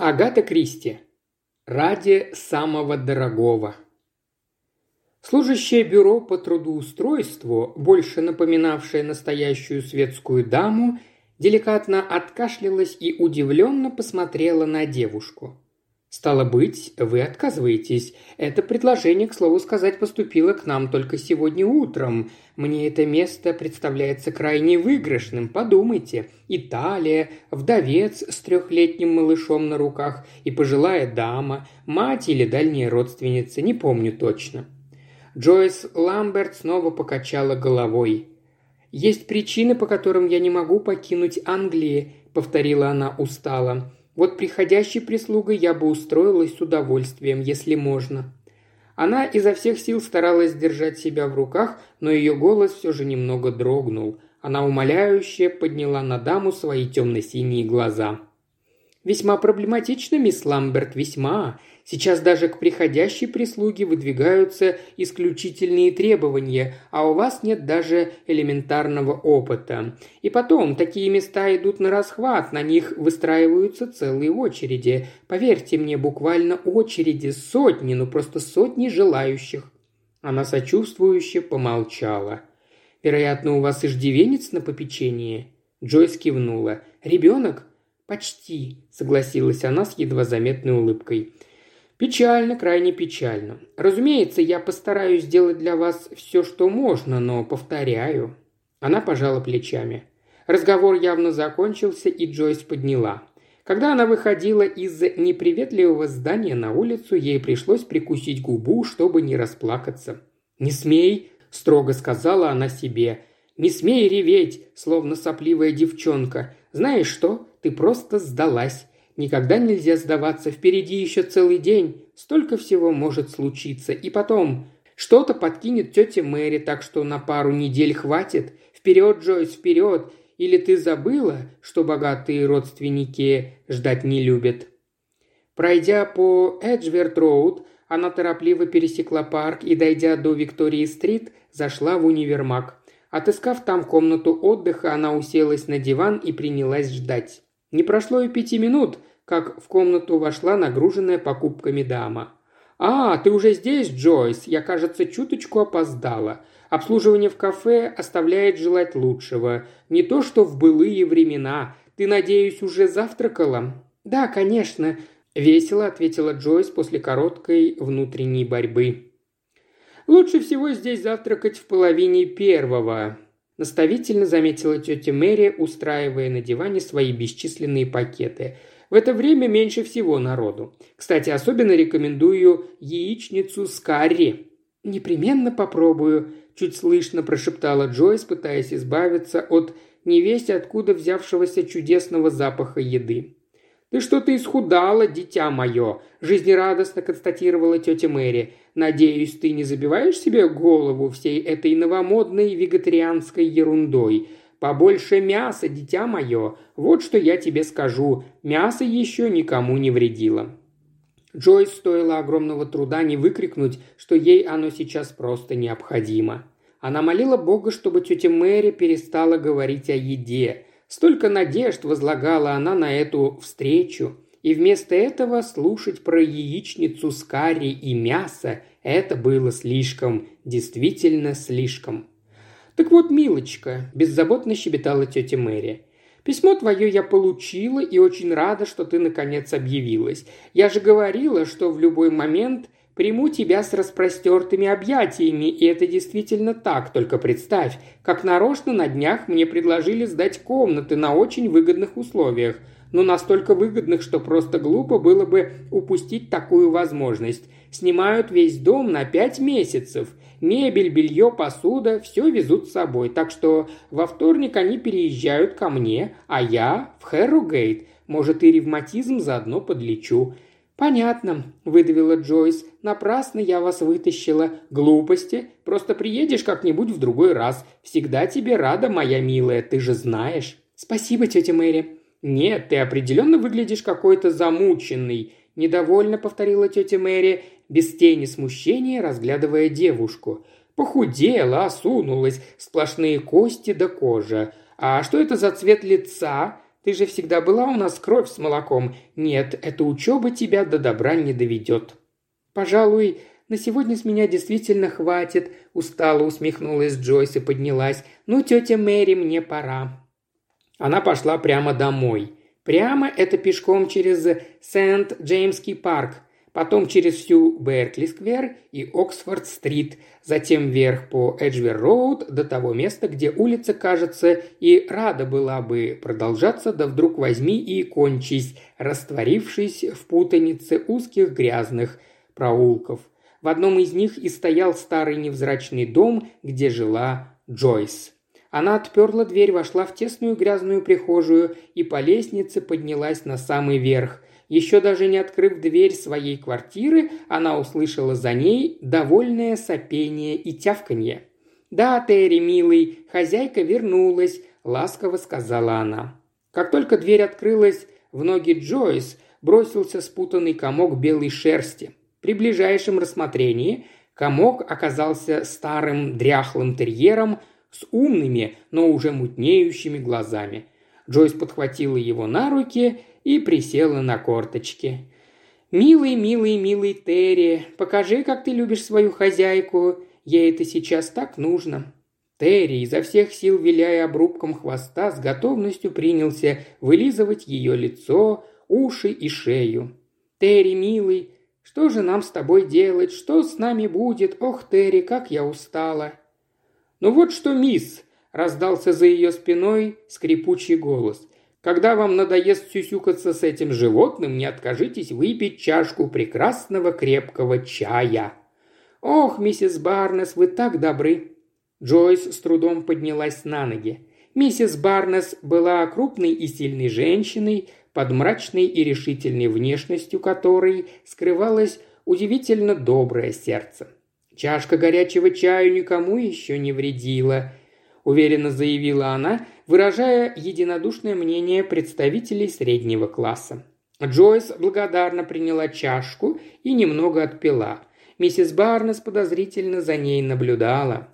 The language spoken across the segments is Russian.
Агата Кристи. «Ради самого дорогого». Служащее бюро по трудоустройству, больше напоминавшее настоящую светскую даму, деликатно откашлялась и удивленно посмотрела на девушку. «Стало быть, вы отказываетесь. Это предложение, к слову сказать, поступило к нам только сегодня утром. Мне это место представляется крайне выигрышным. Подумайте. Италия, вдовец с 3-летним малышом на руках и пожилая дама, мать или дальняя родственница, не помню точно». Джойс Ламберт снова покачала головой. «Есть причины, по которым я не могу покинуть Англии», — повторила она устало. «Вот приходящей прислугой я бы устроилась с удовольствием, если можно». Она изо всех сил старалась держать себя в руках, но ее голос все же немного дрогнул. Она умоляюще подняла на даму свои темно-синие глаза. «Весьма проблематично, мисс Ламберт, весьма. Сейчас даже к приходящей прислуге выдвигаются исключительные требования, а у вас нет даже элементарного опыта. И потом, такие места идут на расхват, на них выстраиваются целые очереди. Поверьте мне, буквально очереди, сотни, ну просто сотни желающих». Она сочувствующе помолчала. «Вероятно, у вас иждивенец на попечении?» Джойс кивнула. «Ребенок?» «Почти», — согласилась она с едва заметной улыбкой. «Печально, крайне печально. Разумеется, я постараюсь сделать для вас все, что можно, но повторяю». Она пожала плечами. Разговор явно закончился, и Джойс подняла. Когда она выходила из неприветливого здания на улицу, ей пришлось прикусить губу, чтобы не расплакаться. «Не смей», — строго сказала она себе. «Не смей реветь, словно сопливая девчонка. Знаешь что? Ты просто сдалась. Никогда нельзя сдаваться, впереди еще целый день. Столько всего может случиться. И потом, что-то подкинет тетя Мэри, так что на пару недель хватит. Вперед, Джойс, вперед! Или ты забыла, что богатые родственники ждать не любят?» Пройдя по Эджвер Роуд, она торопливо пересекла парк и, дойдя до Виктории-стрит, зашла в универмаг. Отыскав там комнату отдыха, она уселась на диван и принялась ждать. Не прошло и 5 минут, как в комнату вошла нагруженная покупками дама. «А, ты уже здесь, Джойс? Я, кажется, чуточку опоздала. Обслуживание в кафе оставляет желать лучшего. Не то что в былые времена. Ты, надеюсь, уже завтракала?» «Да, конечно», – весело ответила Джойс после короткой внутренней борьбы. «Лучше всего здесь завтракать в 12:30», – наставительно заметила тетя Мэри, устраивая на диване свои бесчисленные пакеты. «В это время меньше всего народу. Кстати, особенно рекомендую яичницу с карри». «Непременно попробую», – чуть слышно прошептала Джойс, пытаясь избавиться от невесть откуда взявшегося чудесного запаха еды. «Ты что-то исхудала, дитя мое», – жизнерадостно констатировала тетя Мэри. «Надеюсь, ты не забиваешь себе голову всей этой новомодной вегетарианской ерундой. Побольше мяса, дитя мое. Вот что я тебе скажу. Мясо еще никому не вредило». Джойс стоило огромного труда не выкрикнуть, что ей оно сейчас просто необходимо. Она молила Бога, чтобы тетя Мэри перестала говорить о еде. Столько надежд возлагала она на эту встречу, и вместо этого слушать про яичницу с карри и мясо – это было слишком, действительно слишком. «Так вот, милочка», – беззаботно щебетала тетя Мэри, – «письмо твое я получила и очень рада, что ты наконец объявилась. Я же говорила, что в любой момент приму тебя с распростертыми объятиями, и это действительно так, только представь, как нарочно на днях мне предложили сдать комнаты на очень выгодных условиях, но настолько выгодных, что просто глупо было бы упустить такую возможность. Снимают весь дом на 5 месяцев. Мебель, белье, посуда – все везут с собой, так что во вторник они переезжают ко мне, а я в Хэррогейт. Может, и ревматизм заодно подлечу». «Понятно», – выдавила Джойс. «Напрасно я вас вытащила. Глупости. Просто приедешь как-нибудь в другой раз. Всегда тебе рада, моя милая, ты же знаешь». «Спасибо, тетя Мэри». «Нет, ты определенно выглядишь какой-то замученный», – недовольно повторила тетя Мэри, без тени смущения разглядывая девушку. «Похудела, осунулась, сплошные кости да кожа. А что это за цвет лица? Ты же всегда была у нас кровь с молоком. Нет, эта учеба тебя до добра не доведет». «Пожалуй, на сегодня с меня действительно хватит», – устало усмехнулась Джойс и поднялась. «Ну, тетя Мэри, мне пора». Она пошла прямо домой. Прямо это пешком через Сент-Джеймсский парк, потом через всю Беркли-сквер и Оксфорд-стрит, затем вверх по Эджвер-Роуд до того места, где улица, кажется, и рада была бы продолжаться, да вдруг возьми и кончись, растворившись в путанице узких грязных проулков. В одном из них и стоял старый невзрачный дом, где жила Джойс. Она отперла дверь, вошла в тесную грязную прихожую и по лестнице поднялась на самый верх. Еще даже не открыв дверь своей квартиры, она услышала за ней довольное сопение и тявканье. «Да, Терри, милый, хозяйка вернулась», – ласково сказала она. Как только дверь открылась, в ноги Джойс бросился спутанный комок белой шерсти. При ближайшем рассмотрении комок оказался старым дряхлым терьером, с умными, но уже мутнеющими глазами. Джойс подхватила его на руки и присела на корточки. «Милый, милый, милый Терри, покажи, как ты любишь свою хозяйку. Ей это сейчас так нужно». Терри, изо всех сил виляя обрубком хвоста, с готовностью принялся вылизывать ее лицо, уши и шею. «Терри, милый, что же нам с тобой делать? Что с нами будет? Ох, Терри, как я устала!» «Ну вот что, мисс!» – раздался за ее спиной скрипучий голос. «Когда вам надоест сюсюкаться с этим животным, не откажитесь выпить чашку прекрасного крепкого чая». «Ох, миссис Барнес, вы так добры!» Джойс с трудом поднялась на ноги. Миссис Барнес была крупной и сильной женщиной, под мрачной и решительной внешностью которой скрывалось удивительно доброе сердце. «Чашка горячего чаю никому еще не вредила», – уверенно заявила она, выражая единодушное мнение представителей среднего класса. Джойс благодарно приняла чашку и немного отпила. Миссис Барнес подозрительно за ней наблюдала.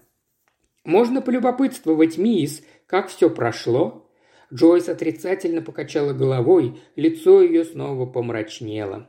«Можно полюбопытствовать, мисс, как все прошло?» Джойс отрицательно покачала головой, лицо ее снова помрачнело.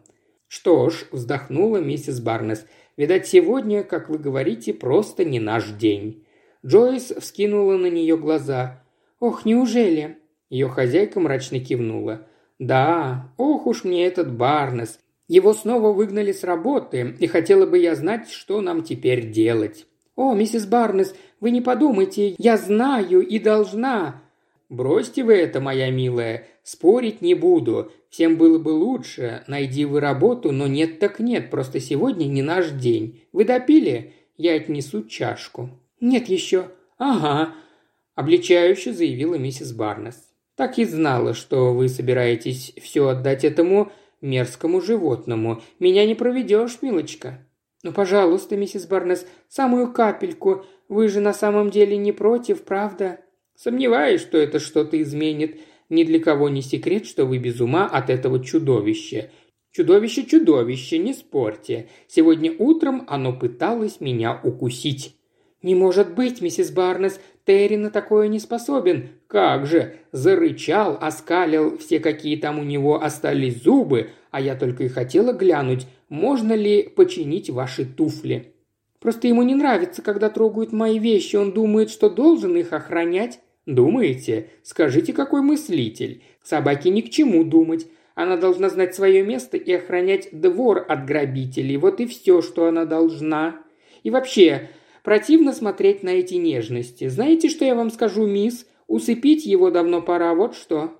«Что ж», – вздохнула миссис Барнес, – «видать, сегодня, как вы говорите, просто не наш день». Джойс вскинула на нее глаза. «Ох, неужели?» Ее хозяйка мрачно кивнула. «Да, ох уж мне этот Барнес. Его снова выгнали с работы, и хотела бы я знать, что нам теперь делать». «О, миссис Барнес, вы не подумайте, я знаю и должна». «Бросьте вы это, моя милая, спорить не буду. Всем было бы лучше, найди вы работу, но нет так нет, просто сегодня не наш день. Вы допили? Я отнесу чашку». «Нет еще». «Ага», – обличающе заявила миссис Барнес. «Так и знала, что вы собираетесь все отдать этому мерзкому животному. Меня не проведешь, милочка». «Ну, пожалуйста, миссис Барнес, самую капельку. Вы же на самом деле не против, правда?» «Сомневаюсь, что это что-то изменит. Ни для кого не секрет, что вы без ума от этого чудовища. Чудовище, не спорьте. Сегодня утром оно пыталось меня укусить». «Не может быть, миссис Барнес, Терри на такое не способен». «Как же! Зарычал, оскалил, все какие там у него остались зубы, а я только и хотела глянуть, можно ли починить ваши туфли». «Просто ему не нравится, когда трогают мои вещи, он думает, что должен их охранять». «Думаете? Скажите, какой мыслитель? Собаке ни к чему думать. Она должна знать свое место и охранять двор от грабителей. Вот и все, что она должна. И вообще, противно смотреть на эти нежности. Знаете, что я вам скажу, мисс? Усыпить его давно пора, вот что».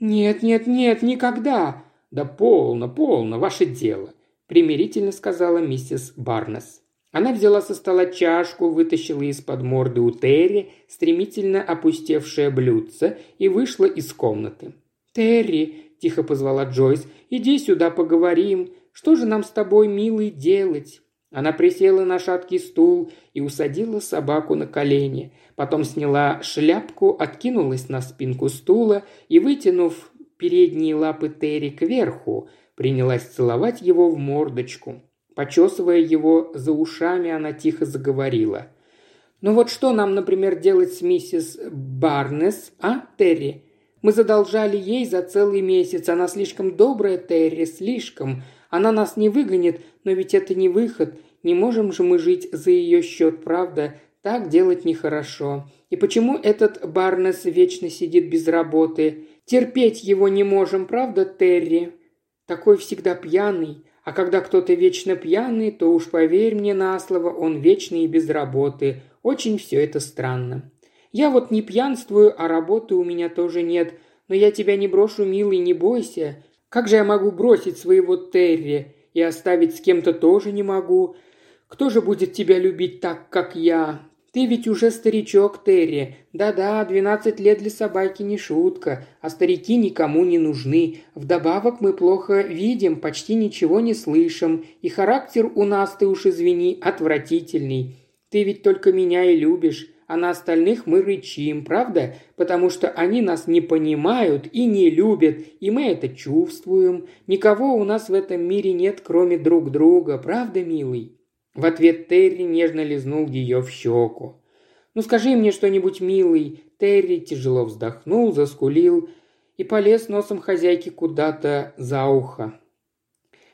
«Нет, никогда». «Да полно, ваше дело», – примирительно сказала миссис Барнес. Она взяла со стола чашку, вытащила из-под морды у Терри стремительно опустевшее блюдце и вышла из комнаты. «Терри», – тихо позвала Джойс, – «иди сюда, поговорим. Что же нам с тобой, милый, делать?» Она присела на шаткий стул и усадила собаку на колени. Потом сняла шляпку, откинулась на спинку стула и, вытянув передние лапы Терри кверху, принялась целовать его в мордочку. Почесывая его за ушами, она тихо заговорила. «Ну вот что нам, например, делать с миссис Барнес, а, Терри? Мы задолжали ей за целый месяц. Она слишком добрая, Терри, слишком. Она нас не выгонит, но ведь это не выход. Не можем же мы жить за ее счет, правда? Так делать нехорошо. И почему этот Барнес вечно сидит без работы? Терпеть его не можем, правда, Терри? Такой всегда пьяный. А когда кто-то вечно пьяный, то уж поверь мне на слово, он вечный и без работы. Очень все это странно. Я вот не пьянствую, а работы у меня тоже нет. Но я тебя не брошу, милый, не бойся. Как же я могу бросить своего Терри? И оставить с кем-то тоже не могу. Кто же будет тебя любить так, как я? Ты ведь уже старичок, Терри. Да-да, 12 лет для собаки не шутка, а старики никому не нужны. Вдобавок мы плохо видим, почти ничего не слышим, и характер у нас, ты уж извини, отвратительный. Ты ведь только меня и любишь, а на остальных мы рычим, правда? Потому что они нас не понимают и не любят, и мы это чувствуем. Никого у нас в этом мире нет, кроме друг друга, правда, милый?» В ответ Терри нежно лизнул ее в щеку. «Ну скажи мне что-нибудь, милый». Терри тяжело вздохнул, заскулил и полез носом хозяйки куда-то за ухо.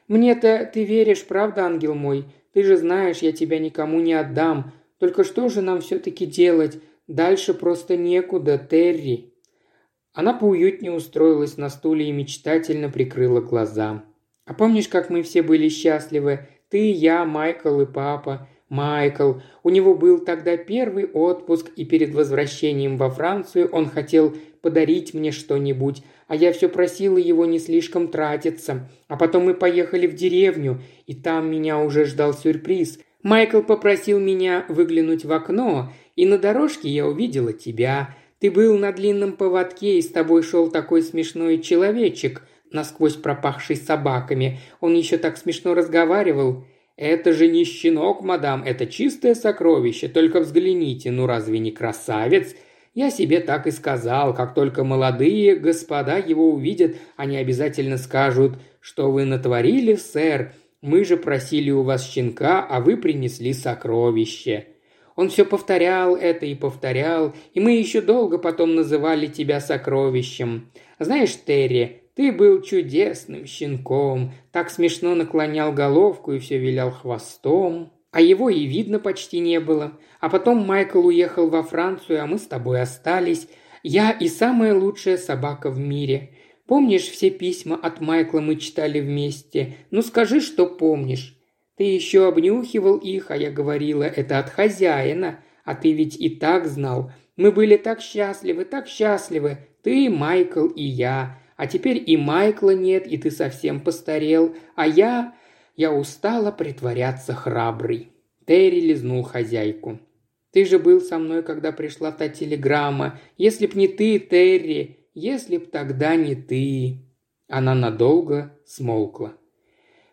«Мне-то ты веришь, правда, ангел мой? Ты же знаешь, я тебя никому не отдам. Только что же нам все-таки делать? Дальше просто некуда, Терри». Она поуютнее устроилась на стуле и мечтательно прикрыла глаза. «А помнишь, как мы все были счастливы? Ты, я, Майкл и папа. Майкл. У него был тогда первый отпуск, и перед возвращением во Францию он хотел подарить мне что-нибудь, а я все просила его не слишком тратиться. А потом мы поехали в деревню, и там меня уже ждал сюрприз. Майкл попросил меня выглянуть в окно, и на дорожке я увидела тебя. Ты был на длинном поводке, и с тобой шел такой смешной человечек, насквозь пропахший собаками. Он еще так смешно разговаривал. «Это же не щенок, мадам, это чистое сокровище, только взгляните, ну разве не красавец?» Я себе так и сказал, как только молодые господа его увидят, они обязательно скажут, что вы натворили, сэр, мы же просили у вас щенка, а вы принесли сокровище. Он все повторял это и повторял, и мы еще долго потом называли тебя сокровищем. Знаешь, Терри, ты был чудесным щенком, так смешно наклонял головку и все вилял хвостом, а его и видно почти не было. А потом Майкл уехал во Францию, а мы с тобой остались. Я и самая лучшая собака в мире. Помнишь, все письма от Майкла мы читали вместе? Ну скажи, что помнишь. Ты еще обнюхивал их, а я говорила, это от хозяина, а ты ведь и так знал. Мы были так счастливы, ты, Майкл и я». А теперь и Майкла нет, и ты совсем постарел, а я устала притворяться храброй». Терри лизнул хозяйку. «Ты же был со мной, когда пришла та телеграмма. Если б не ты, Терри, если б тогда не ты». Она надолго смолкла.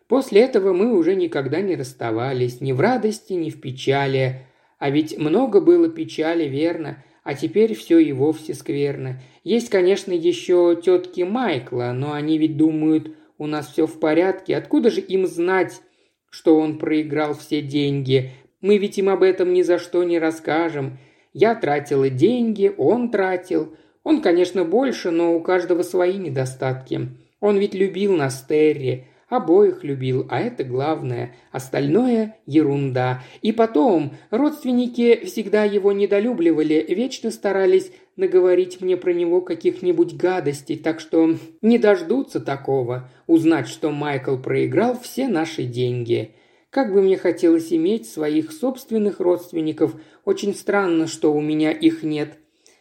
«После этого мы уже никогда не расставались, ни в радости, ни в печали. А ведь много было печали, верно? А теперь все и вовсе скверно. Есть, конечно, еще тетки Майкла, но они ведь думают, у нас все в порядке. Откуда же им знать, что он проиграл все деньги? Мы ведь им об этом ни за что не расскажем. Я тратила деньги, он тратил. Он, конечно, больше, но у каждого свои недостатки. Он ведь любил нас, Терри. Обоих любил, а это главное. Остальное – ерунда. И потом, родственники всегда его недолюбливали, вечно старались наговорить мне про него каких-нибудь гадостей, так что не дождутся такого, узнать, что Майкл проиграл все наши деньги. Как бы мне хотелось иметь своих собственных родственников, очень странно, что у меня их нет.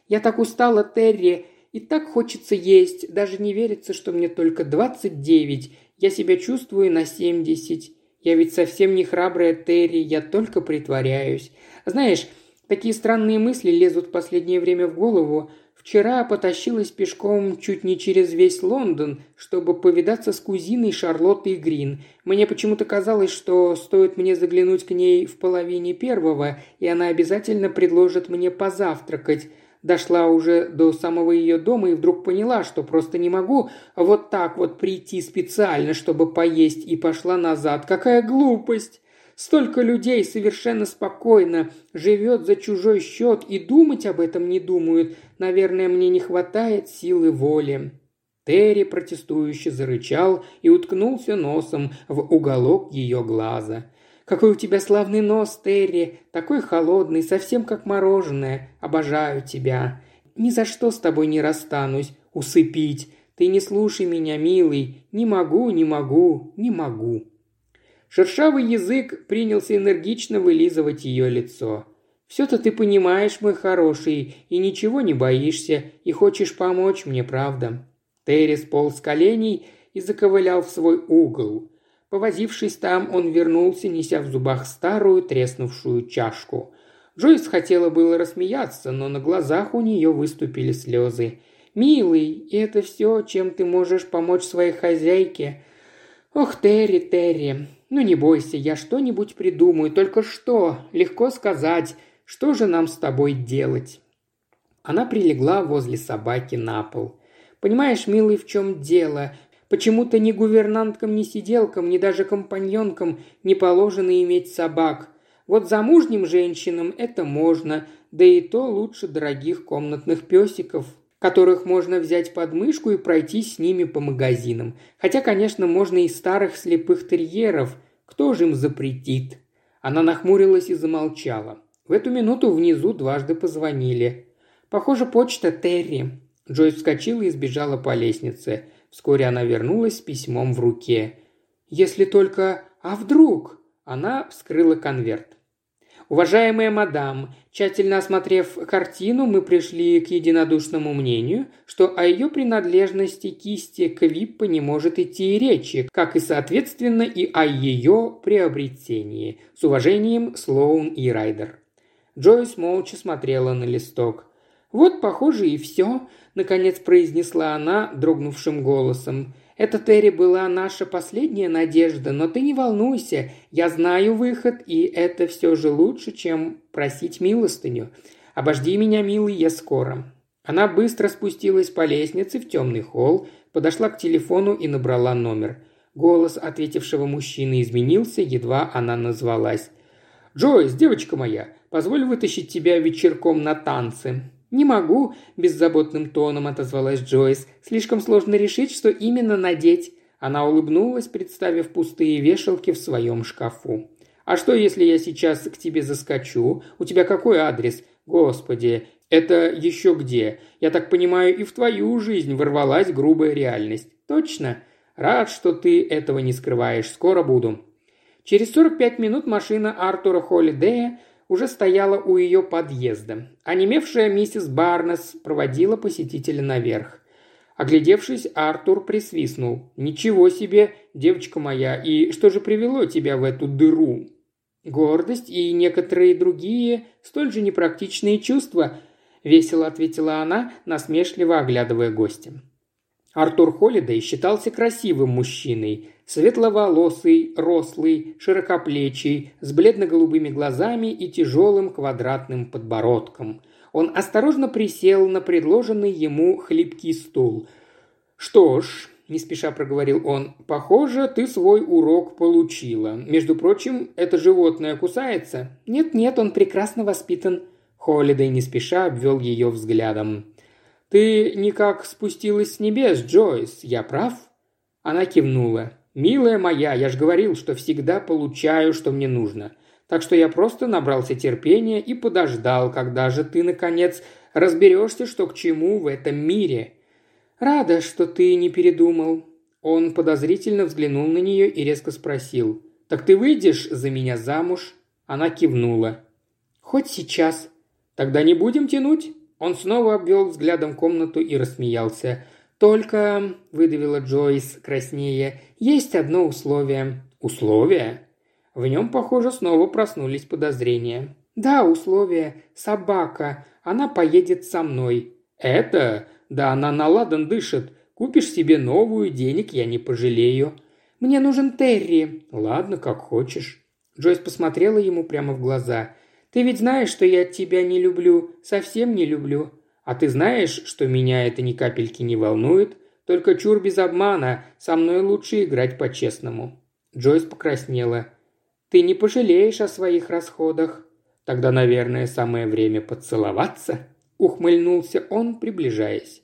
Я так устала, Терри, и так хочется есть, даже не верится, что мне только 29». Я себя чувствую на 70. Я ведь совсем не храбрая, Терри, я только притворяюсь. Знаешь, такие странные мысли лезут в последнее время в голову. Вчера потащилась пешком чуть не через весь Лондон, чтобы повидаться с кузиной Шарлоттой Грин. Мне почему-то казалось, что стоит мне заглянуть к ней в половине первого, и она обязательно предложит мне позавтракать. Дошла уже до самого ее дома и вдруг поняла, что просто не могу вот так вот прийти специально, чтобы поесть, и пошла назад. Какая глупость! Столько людей совершенно спокойно живет за чужой счет и думать об этом не думают. Наверное, мне не хватает силы воли». Терри протестующе зарычал и уткнулся носом в уголок ее глаза. «Какой у тебя славный нос, Терри! Такой холодный, совсем как мороженое. Обожаю тебя. Ни за что с тобой не расстанусь. Усыпить. Ты не слушай меня, милый. Не могу, не могу, не могу». Шершавый язык принялся энергично вылизывать ее лицо. «Все-то ты понимаешь, мой хороший, и ничего не боишься, и хочешь помочь мне, правда». Терри сполз с коленей и заковылял в свой угол. Повозившись там, он вернулся, неся в зубах старую треснувшую чашку. Джойс хотела было рассмеяться, но на глазах у нее выступили слезы. «Милый, и это все, чем ты можешь помочь своей хозяйке?» «Ох, Терри, Терри, ну не бойся, я что-нибудь придумаю, только что, легко сказать, что же нам с тобой делать?» Она прилегла возле собаки на пол. «Понимаешь, милый, в чем дело? Почему-то ни гувернанткам, ни сиделкам, ни даже компаньонкам не положено иметь собак. Вот замужним женщинам это можно, да и то лучше дорогих комнатных песиков, которых можно взять под мышку и пройтись с ними по магазинам. Хотя, конечно, можно и старых слепых терьеров. Кто же им запретит?» Она нахмурилась и замолчала. В эту минуту внизу дважды позвонили. «Похоже, почта, Терри». Джойс вскочила и сбежала по лестнице. Вскоре она вернулась с письмом в руке. «Если только... А вдруг?» Она вскрыла конверт. «Уважаемая мадам, тщательно осмотрев картину, мы пришли к единодушному мнению, что о ее принадлежности кисти Квиппа не может идти и речи, как и, соответственно, и о ее приобретении. С уважением, Слоун и Райдер». Джойс молча смотрела на листок. «Вот, похоже, и все», – наконец произнесла она дрогнувшим голосом. «Это, Терри, была наша последняя надежда, но ты не волнуйся, я знаю выход, и это все же лучше, чем просить милостыню. Обожди меня, милый, я скоро». Она быстро спустилась по лестнице в темный холл, подошла к телефону и набрала номер. Голос ответившего мужчины изменился, едва она назвалась. «Джойс, девочка моя, позволь вытащить тебя вечерком на танцы». «Не могу», – беззаботным тоном отозвалась Джойс. «Слишком сложно решить, что именно надеть». Она улыбнулась, представив пустые вешалки в своем шкафу. «А что, если я сейчас к тебе заскочу? У тебя какой адрес? Господи, это еще где? Я так понимаю, и в твою жизнь ворвалась грубая реальность». «Точно? Рад, что ты этого не скрываешь. Скоро буду». Через 45 минут машина Артура Холлидея уже стояла у ее подъезда. Онемевшая миссис Барнес проводила посетителя наверх. Оглядевшись, Артур присвистнул. «Ничего себе, девочка моя, и что же привело тебя в эту дыру?» «Гордость и некоторые другие, столь же непрактичные чувства», – весело ответила она, насмешливо оглядывая гостя. Артур Холлидей считался красивым мужчиной, светловолосый, рослый, широкоплечий, с бледно-голубыми глазами и тяжелым квадратным подбородком. Он осторожно присел на предложенный ему хлипкий стул. «Что ж», – не спеша проговорил он, – «похоже, ты свой урок получила. Между прочим, это животное кусается?» «Нет-нет, он прекрасно воспитан». Холлидей не спеша обвел ее взглядом. «Ты никак спустилась с небес, Джойс, я прав?» Она кивнула. «Милая моя, я же говорил, что всегда получаю, что мне нужно. Так что я просто набрался терпения и подождал, когда же ты, наконец, разберешься, что к чему в этом мире». «Рада, что ты не передумал». Он подозрительно взглянул на нее и резко спросил. «Так ты выйдешь за меня замуж?» Она кивнула. «Хоть сейчас». «Тогда не будем тянуть?» Он снова обвел взглядом комнату и рассмеялся. «Только», – выдавила Джойс краснее, – «есть одно условие». «Условие?» В нем, похоже, снова проснулись подозрения. «Да, условие. Собака. Она поедет со мной». «Это? Да она на ладан дышит. Купишь себе новую, денег я не пожалею». «Мне нужен Терри». «Ладно, как хочешь». Джойс посмотрела ему прямо в глаза. «Ты ведь знаешь, что я тебя не люблю, совсем не люблю. А ты знаешь, что меня это ни капельки не волнует? Только чур без обмана, со мной лучше играть по-честному». Джойс покраснела. Ты не пожалеешь о своих расходах. Тогда, наверное, самое время поцеловаться», – ухмыльнулся он, приближаясь.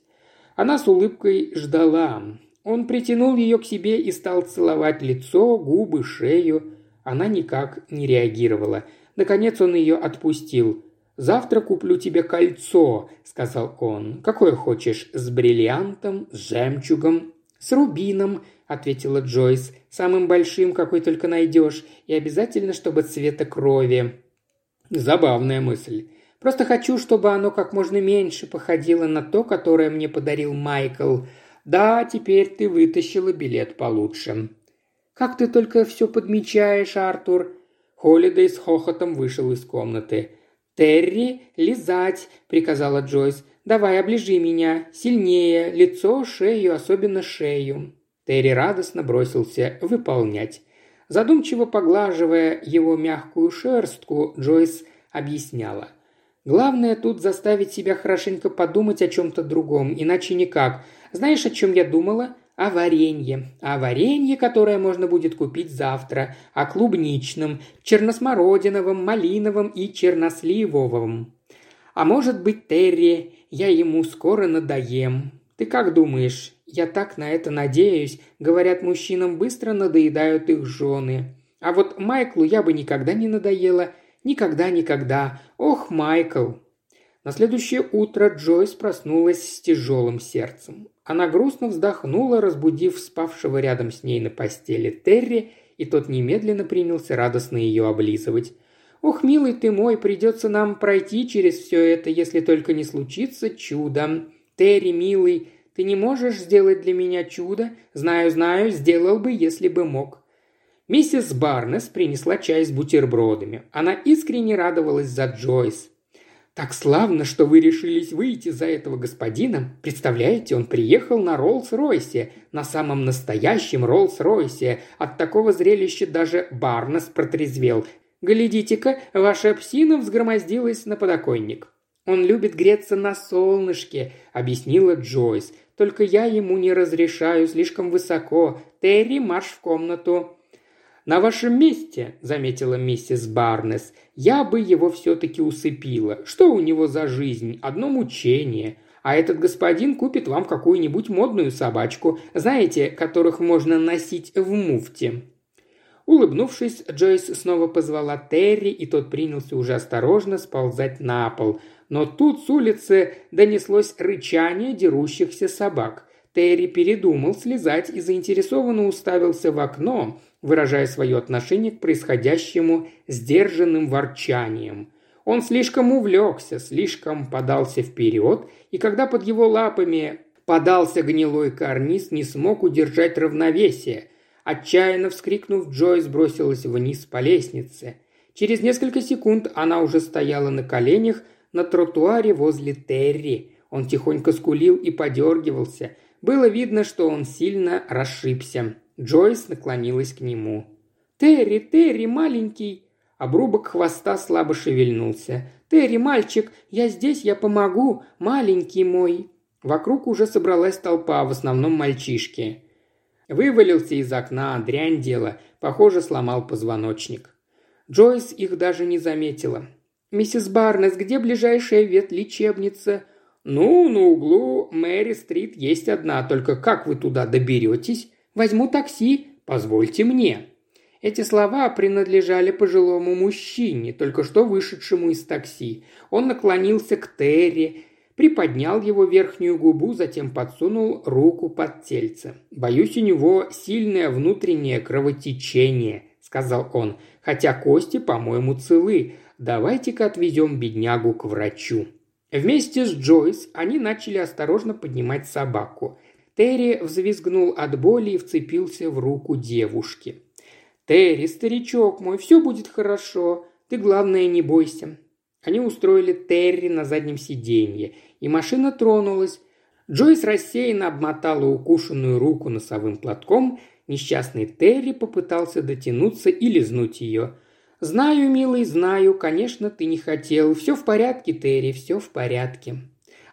Она с улыбкой ждала. Он притянул ее к себе и стал целовать лицо, губы, шею. Она никак не реагировала. Наконец он ее отпустил. «Завтра куплю тебе кольцо», – сказал он. «Какое хочешь, с бриллиантом, с жемчугом, с рубином», – ответила Джойс. «Самым большим, какой только найдешь, и обязательно, чтобы цвета крови». «Забавная мысль. Просто хочу, чтобы оно как можно меньше походило на то, которое мне подарил Майкл. Да, теперь ты вытащила билет получше». «Как ты только все подмечаешь, Артур!» Холлидей с хохотом вышел из комнаты. «Терри, лизать!» – приказала Джойс. «Давай, оближи меня. Сильнее. Лицо, шею, особенно шею». Терри радостно бросился выполнять. Задумчиво поглаживая его мягкую шерстку, Джойс объясняла. «Главное тут заставить себя хорошенько подумать о чем-то другом, иначе никак. Знаешь, о чем я думала? О варенье. О варенье, которое можно будет купить завтра. О клубничном, черносмородиновом, малиновом и черносливовом. А может быть, Терри, я ему скоро надоем. Ты как думаешь? Я так на это надеюсь. Говорят, мужчинам быстро надоедают их жены. А вот Майклу я бы никогда не надоела. Никогда. Ох, Майкл!» На следующее утро Джойс проснулась с тяжелым сердцем. Она грустно вздохнула, разбудив спавшего рядом с ней на постели Терри, и тот немедленно принялся радостно ее облизывать. «Ох, милый ты мой, придется нам пройти через все это, если только не случится чудо. Терри, милый, ты не можешь сделать для меня чудо? Знаю, сделал бы, если бы мог». Миссис Барнес принесла чай с бутербродами. Она искренне радовалась за Джойс. «Так славно, что вы решились выйти за этого господина. Представляете, он приехал на Роллс-Ройсе, на самом настоящем Роллс-Ройсе. От такого зрелища даже Барнес протрезвел. Глядите-ка, ваша псина взгромоздилась на подоконник». «Он любит греться на солнышке», – объяснила Джойс. «Только я ему не разрешаю, слишком высоко. Терри, марш в комнату». «На вашем месте», – заметила миссис Барнес, – «я бы его все-таки усыпила. Что у него за жизнь? Одно мучение. А этот господин купит вам какую-нибудь модную собачку, знаете, которых можно носить в муфте». Улыбнувшись, Джойс снова позвала Терри, и тот принялся уже осторожно сползать на пол. Но тут с улицы донеслось рычание дерущихся собак. Терри передумал слезать и заинтересованно уставился в окно, выражая свое отношение к происходящему сдержанным ворчанием. Он слишком увлекся, слишком подался вперед, и когда под его лапами подался гнилой карниз, не смог удержать равновесие. Отчаянно вскрикнув, Джойс бросилась вниз по лестнице. Через несколько секунд она уже стояла на коленях на тротуаре возле Терри. Он тихонько скулил и подергивался. Было видно, что он сильно расшибся. Джойс наклонилась к нему. «Терри, Терри, маленький!» Обрубок хвоста слабо шевельнулся. «Терри, мальчик, я здесь, я помогу, маленький мой!» Вокруг уже собралась толпа, в основном мальчишки. Вывалился из окна, дрянь дело, похоже, сломал позвоночник. Джойс их даже не заметила. «Миссис Барнес, где ближайшая ветлечебница?» «Ну, на углу Мэри Стрит есть одна, только как вы туда доберетесь?» «Возьму такси, позвольте мне». Эти слова принадлежали пожилому мужчине, только что вышедшему из такси. Он наклонился к Терри, приподнял его верхнюю губу, затем подсунул руку под тельце. «Боюсь, у него сильное внутреннее кровотечение», – сказал он, – «хотя кости, по-моему, целы. Давайте-ка отвезем беднягу к врачу». Вместе с Джойс они начали осторожно поднимать собаку. Терри взвизгнул от боли и вцепился в руку девушки. «Терри, старичок мой, все будет хорошо. Ты, главное, не бойся». Они устроили Терри на заднем сиденье, и машина тронулась. Джойс рассеянно обмотала укушенную руку носовым платком. Несчастный Терри попытался дотянуться и лизнуть ее. «Знаю, милый, знаю, конечно, ты не хотел. Все в порядке, Терри, все в порядке».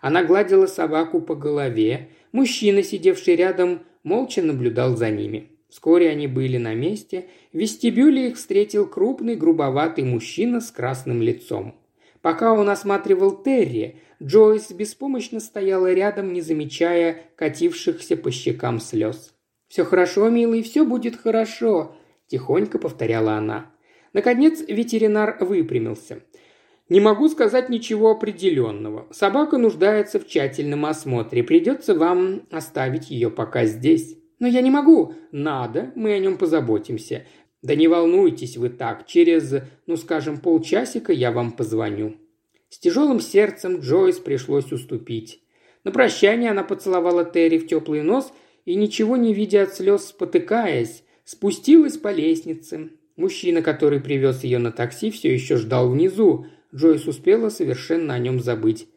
Она гладила собаку по голове. Мужчина, сидевший рядом, молча наблюдал за ними. Вскоре они были на месте. В вестибюле их встретил крупный, грубоватый мужчина с красным лицом. Пока он осматривал Терри, Джойс беспомощно стояла рядом, не замечая катившихся по щекам слез. «Все хорошо, милый, все будет хорошо», – тихонько повторяла она. Наконец ветеринар выпрямился. «Не могу сказать ничего определенного. Собака нуждается в тщательном осмотре. Придется вам оставить ее пока здесь». «Но я не могу». «Надо, мы о нем позаботимся». «Да не волнуйтесь вы так. Через, полчасика я вам позвоню». С тяжелым сердцем Джойс пришлось уступить. На прощание она поцеловала Терри в теплый нос и, ничего не видя от слез, спотыкаясь, спустилась по лестнице. Мужчина, который привез ее на такси, все еще ждал внизу. Джойс успела совершенно о нем забыть.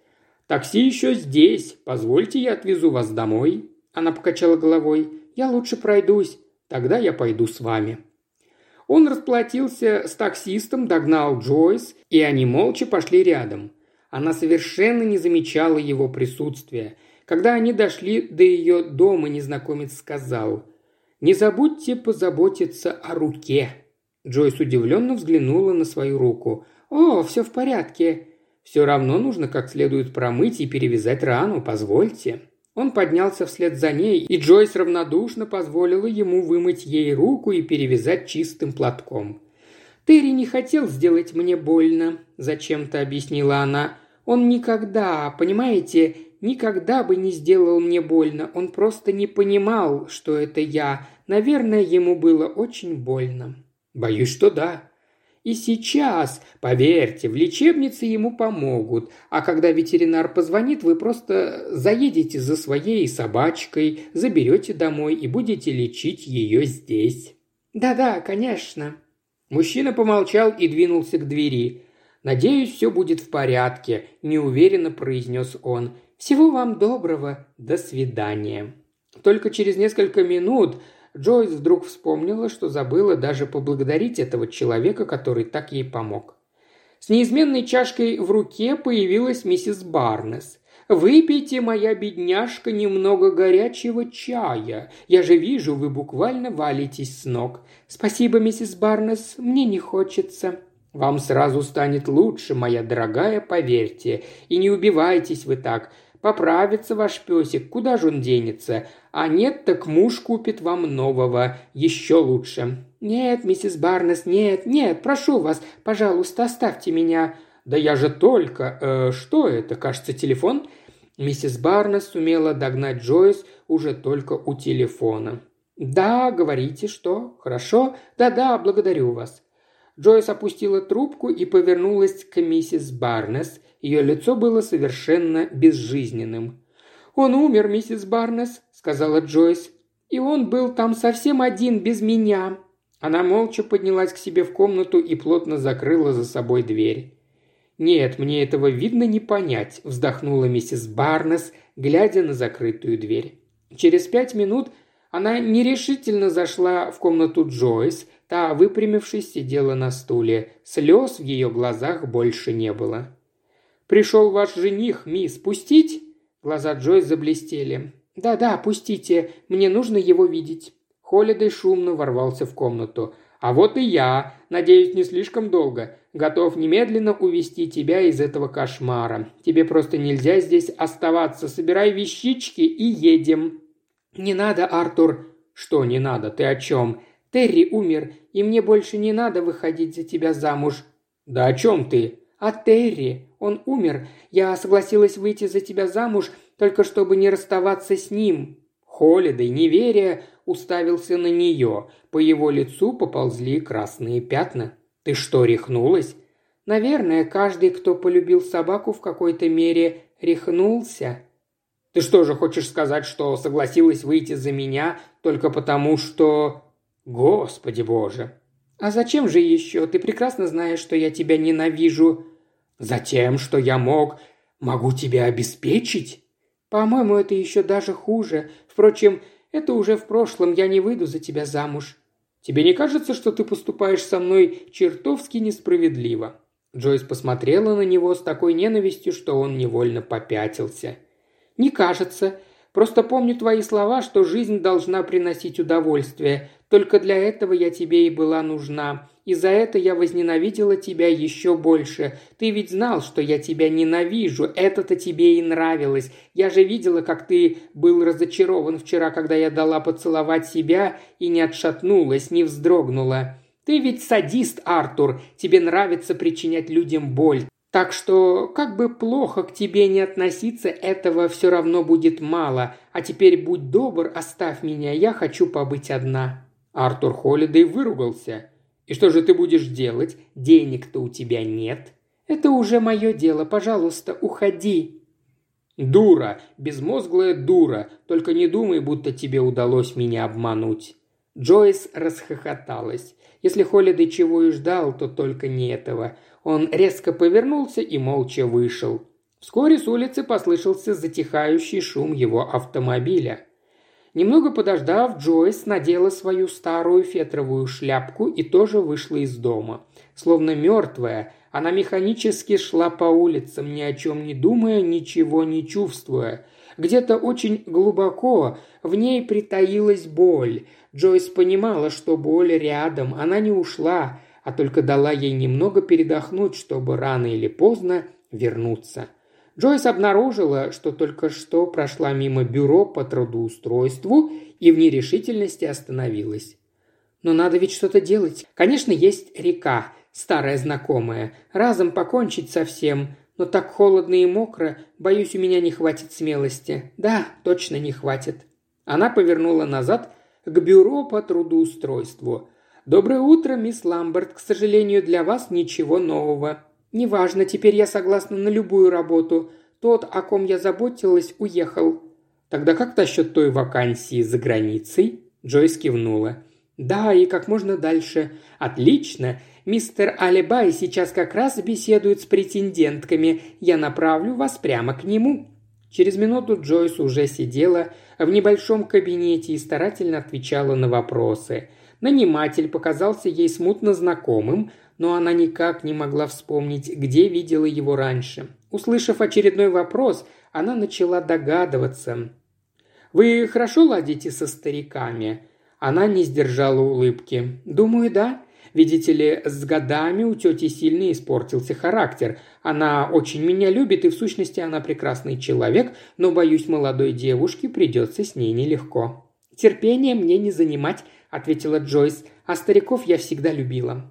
«Такси еще здесь. Позвольте, я отвезу вас домой». Она покачала головой. «Я лучше пройдусь. Тогда я пойду с вами». Он расплатился с таксистом, догнал Джойс, и они молча пошли рядом. Она совершенно не замечала его присутствия. Когда они дошли до ее дома, незнакомец сказал: «Не забудьте позаботиться о руке». Джойс удивленно взглянула на свою руку. «О, все в порядке». «Все равно нужно как следует промыть и перевязать рану, позвольте». Он поднялся вслед за ней, и Джойс равнодушно позволила ему вымыть ей руку и перевязать чистым платком. «Терри не хотел сделать мне больно», – зачем-то объяснила она. «Он никогда, понимаете, никогда бы не сделал мне больно. Он просто не понимал, что это я. Наверное, ему было очень больно». «Боюсь, что да». «И сейчас, поверьте, в лечебнице ему помогут, а когда ветеринар позвонит, вы просто заедете за своей собачкой, заберете домой и будете лечить ее здесь». «Да-да, конечно». Мужчина помолчал и двинулся к двери. «Надеюсь, все будет в порядке», – неуверенно произнес он. «Всего вам доброго, до свидания». Только через несколько минут Джойс вдруг вспомнила, что забыла даже поблагодарить этого человека, который так ей помог. С неизменной чашкой в руке появилась миссис Барнес. «Выпейте, моя бедняжка, немного горячего чая. Я же вижу, вы буквально валитесь с ног». «Спасибо, миссис Барнес, мне не хочется». «Вам сразу станет лучше, моя дорогая, поверьте. И не убивайтесь вы так. Поправится ваш песик, куда же он денется? А нет, так муж купит вам нового, еще лучше». «Нет, миссис Барнес, нет, нет, прошу вас, пожалуйста, оставьте меня». «Да я же только... что это, кажется, телефон?» Миссис Барнес сумела догнать Джойс уже только у телефона. «Да, говорите, что? Хорошо? Да-да, благодарю вас». Джойс опустила трубку и повернулась к миссис Барнес. Ее лицо было совершенно безжизненным. «Он умер, миссис Барнес», – сказала Джойс. «И он был там совсем один, без меня». Она молча поднялась к себе в комнату и плотно закрыла за собой дверь. «Нет, мне этого видно не понять», – вздохнула миссис Барнес, глядя на закрытую дверь. Через 5 минут она нерешительно зашла в комнату Джойс. Та, выпрямившись, сидела на стуле. Слез в ее глазах больше не было. «Пришел ваш жених, мисс, пустить?» Глаза Джойс заблестели. «Да-да, пустите, мне нужно его видеть». Холлидей шумно ворвался в комнату. «А вот и я, надеюсь, не слишком долго. Готов немедленно увести тебя из этого кошмара. Тебе просто нельзя здесь оставаться. Собирай вещички и едем». «Не надо, Артур». «Что не надо? Ты о чем?» «Терри умер, и мне больше не надо выходить за тебя замуж». «Да о чем ты?» «А Терри, он умер. Я согласилась выйти за тебя замуж, только чтобы не расставаться с ним». Холлидей, неверия, уставился на нее. По его лицу поползли красные пятна. «Ты что, рехнулась?» «Наверное, каждый, кто полюбил собаку, в какой-то мере рехнулся». «Ты что же хочешь сказать, что согласилась выйти за меня только потому, что...» «Господи боже!» «А зачем же еще? Ты прекрасно знаешь, что я тебя ненавижу». «Затем, что я могу тебя обеспечить?» «По-моему, это еще даже хуже. Впрочем, это уже в прошлом, я не выйду за тебя замуж». «Тебе не кажется, что ты поступаешь со мной чертовски несправедливо?» Джойс посмотрела на него с такой ненавистью, что он невольно попятился. «Не кажется. Просто помню твои слова, что жизнь должна приносить удовольствие. Только для этого я тебе и была нужна. И за это я возненавидела тебя еще больше. Ты ведь знал, что я тебя ненавижу. Это-то тебе и нравилось. Я же видела, как ты был разочарован вчера, когда я дала поцеловать себя и не отшатнулась, не вздрогнула. Ты ведь садист, Артур. Тебе нравится причинять людям боль. Так что, как бы плохо к тебе не относиться, этого все равно будет мало. А теперь будь добр, оставь меня, я хочу побыть одна». Артур Холлидей выругался. «И что же ты будешь делать? Денег-то у тебя нет». «Это уже мое дело, пожалуйста, уходи». «Дура, безмозглая дура, только не думай, будто тебе удалось меня обмануть». Джойс расхохоталась. Если Холлидей чего и ждал, то только не этого. Он резко повернулся и молча вышел. Вскоре с улицы послышался затихающий шум его автомобиля. Немного подождав, Джойс надела свою старую фетровую шляпку и тоже вышла из дома. Словно мертвая, она механически шла по улицам, ни о чем не думая, ничего не чувствуя. Где-то очень глубоко в ней притаилась боль. Джойс понимала, что боль рядом, она не ушла, а только дала ей немного передохнуть, чтобы рано или поздно вернуться. Джойс обнаружила, что только что прошла мимо бюро по трудоустройству и в нерешительности остановилась. «Но надо ведь что-то делать. Конечно, есть река, старая знакомая. Разом покончить со всем. Но так холодно и мокро, боюсь, у меня не хватит смелости. Да, точно не хватит». Она повернула назад к бюро по трудоустройству. «Доброе утро, мисс Ламберт. К сожалению, для вас ничего нового». «Неважно, теперь я согласна на любую работу. Тот, о ком я заботилась, уехал». «Тогда как насчет той вакансии за границей?» Джойс кивнула. «Да, и как можно дальше». «Отлично. Мистер Алибай сейчас как раз беседует с претендентками. Я направлю вас прямо к нему». Через минуту Джойс уже сидела в небольшом кабинете и старательно отвечала на вопросы. Наниматель показался ей смутно знакомым, но она никак не могла вспомнить, где видела его раньше. Услышав очередной вопрос, она начала догадываться. «Вы хорошо ладите со стариками?» Она не сдержала улыбки. «Думаю, да. Видите ли, с годами у тети сильно испортился характер. Она очень меня любит, и в сущности она прекрасный человек, но, боюсь, молодой девушке придется с ней нелегко». «Терпение мне не занимать», – ответила Джойс, – «а стариков я всегда любила».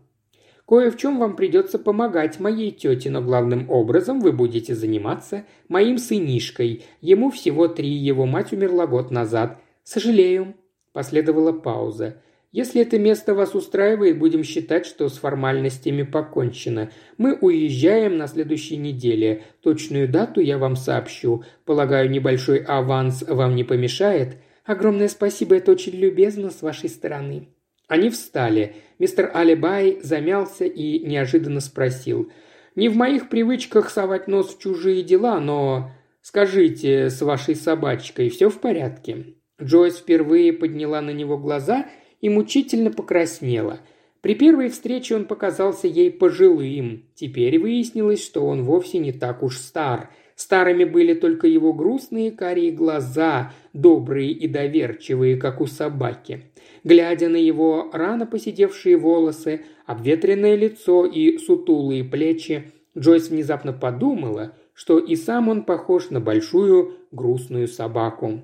«Кое в чем вам придется помогать моей тете, но главным образом вы будете заниматься моим сынишкой. Ему всего 3, его мать умерла год назад. Сожалею». Последовала пауза. «Если это место вас устраивает, будем считать, что с формальностями покончено. Мы уезжаем на следующей неделе. Точную дату я вам сообщу. Полагаю, небольшой аванс вам не помешает?» «Огромное спасибо, это очень любезно с вашей стороны». Они встали. Мистер Алибай замялся и неожиданно спросил. «Не в моих привычках совать нос в чужие дела, но... Скажите, с вашей собачкой все в порядке?» Джойс впервые подняла на него глаза и мучительно покраснела. При первой встрече он показался ей пожилым. Теперь выяснилось, что он вовсе не так уж стар. Старыми были только его грустные карие глаза, добрые и доверчивые, как у собаки. Глядя на его рано поседевшие волосы, обветренное лицо и сутулые плечи, Джойс внезапно подумала, что и сам он похож на большую грустную собаку.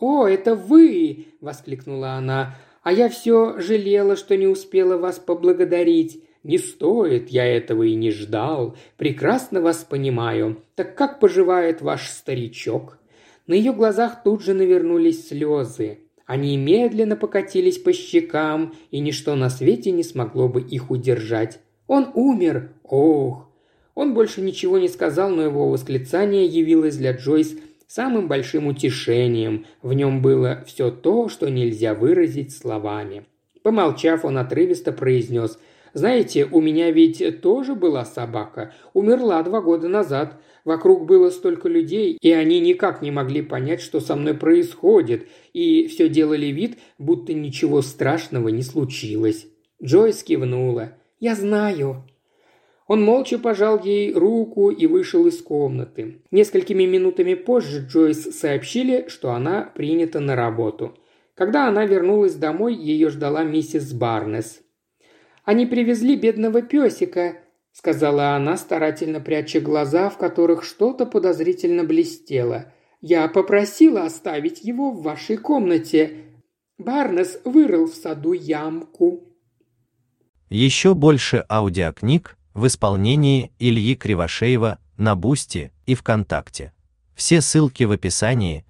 «О, это вы!» – воскликнула она. «А я все жалела, что не успела вас поблагодарить». «Не стоит, я этого и не ждал. Прекрасно вас понимаю. Так как поживает ваш старичок?» На ее глазах тут же навернулись слезы. Они медленно покатились по щекам, и ничто на свете не смогло бы их удержать. «Он умер! Ох!» Он больше ничего не сказал, но его восклицание явилось для Джойс самым большим утешением. В нем было все то, что нельзя выразить словами. Помолчав, он отрывисто произнес: «Знаете, у меня ведь тоже была собака. Умерла 2 года назад. Вокруг было столько людей, и они никак не могли понять, что со мной происходит, и все делали вид, будто ничего страшного не случилось». Джойс кивнула. «Я знаю». Он молча пожал ей руку и вышел из комнаты. Несколькими минутами позже Джойс сообщили, что она принята на работу. Когда она вернулась домой, ее ждала миссис Барнес. «Они привезли бедного песика», – сказала она, старательно пряча глаза, в которых что-то подозрительно блестело. «Я попросила оставить его в вашей комнате. Барнес вырыл в саду ямку». Еще больше аудиокниг в исполнении Ильи Кривошеева на Бусти и ВКонтакте. Все ссылки в описании.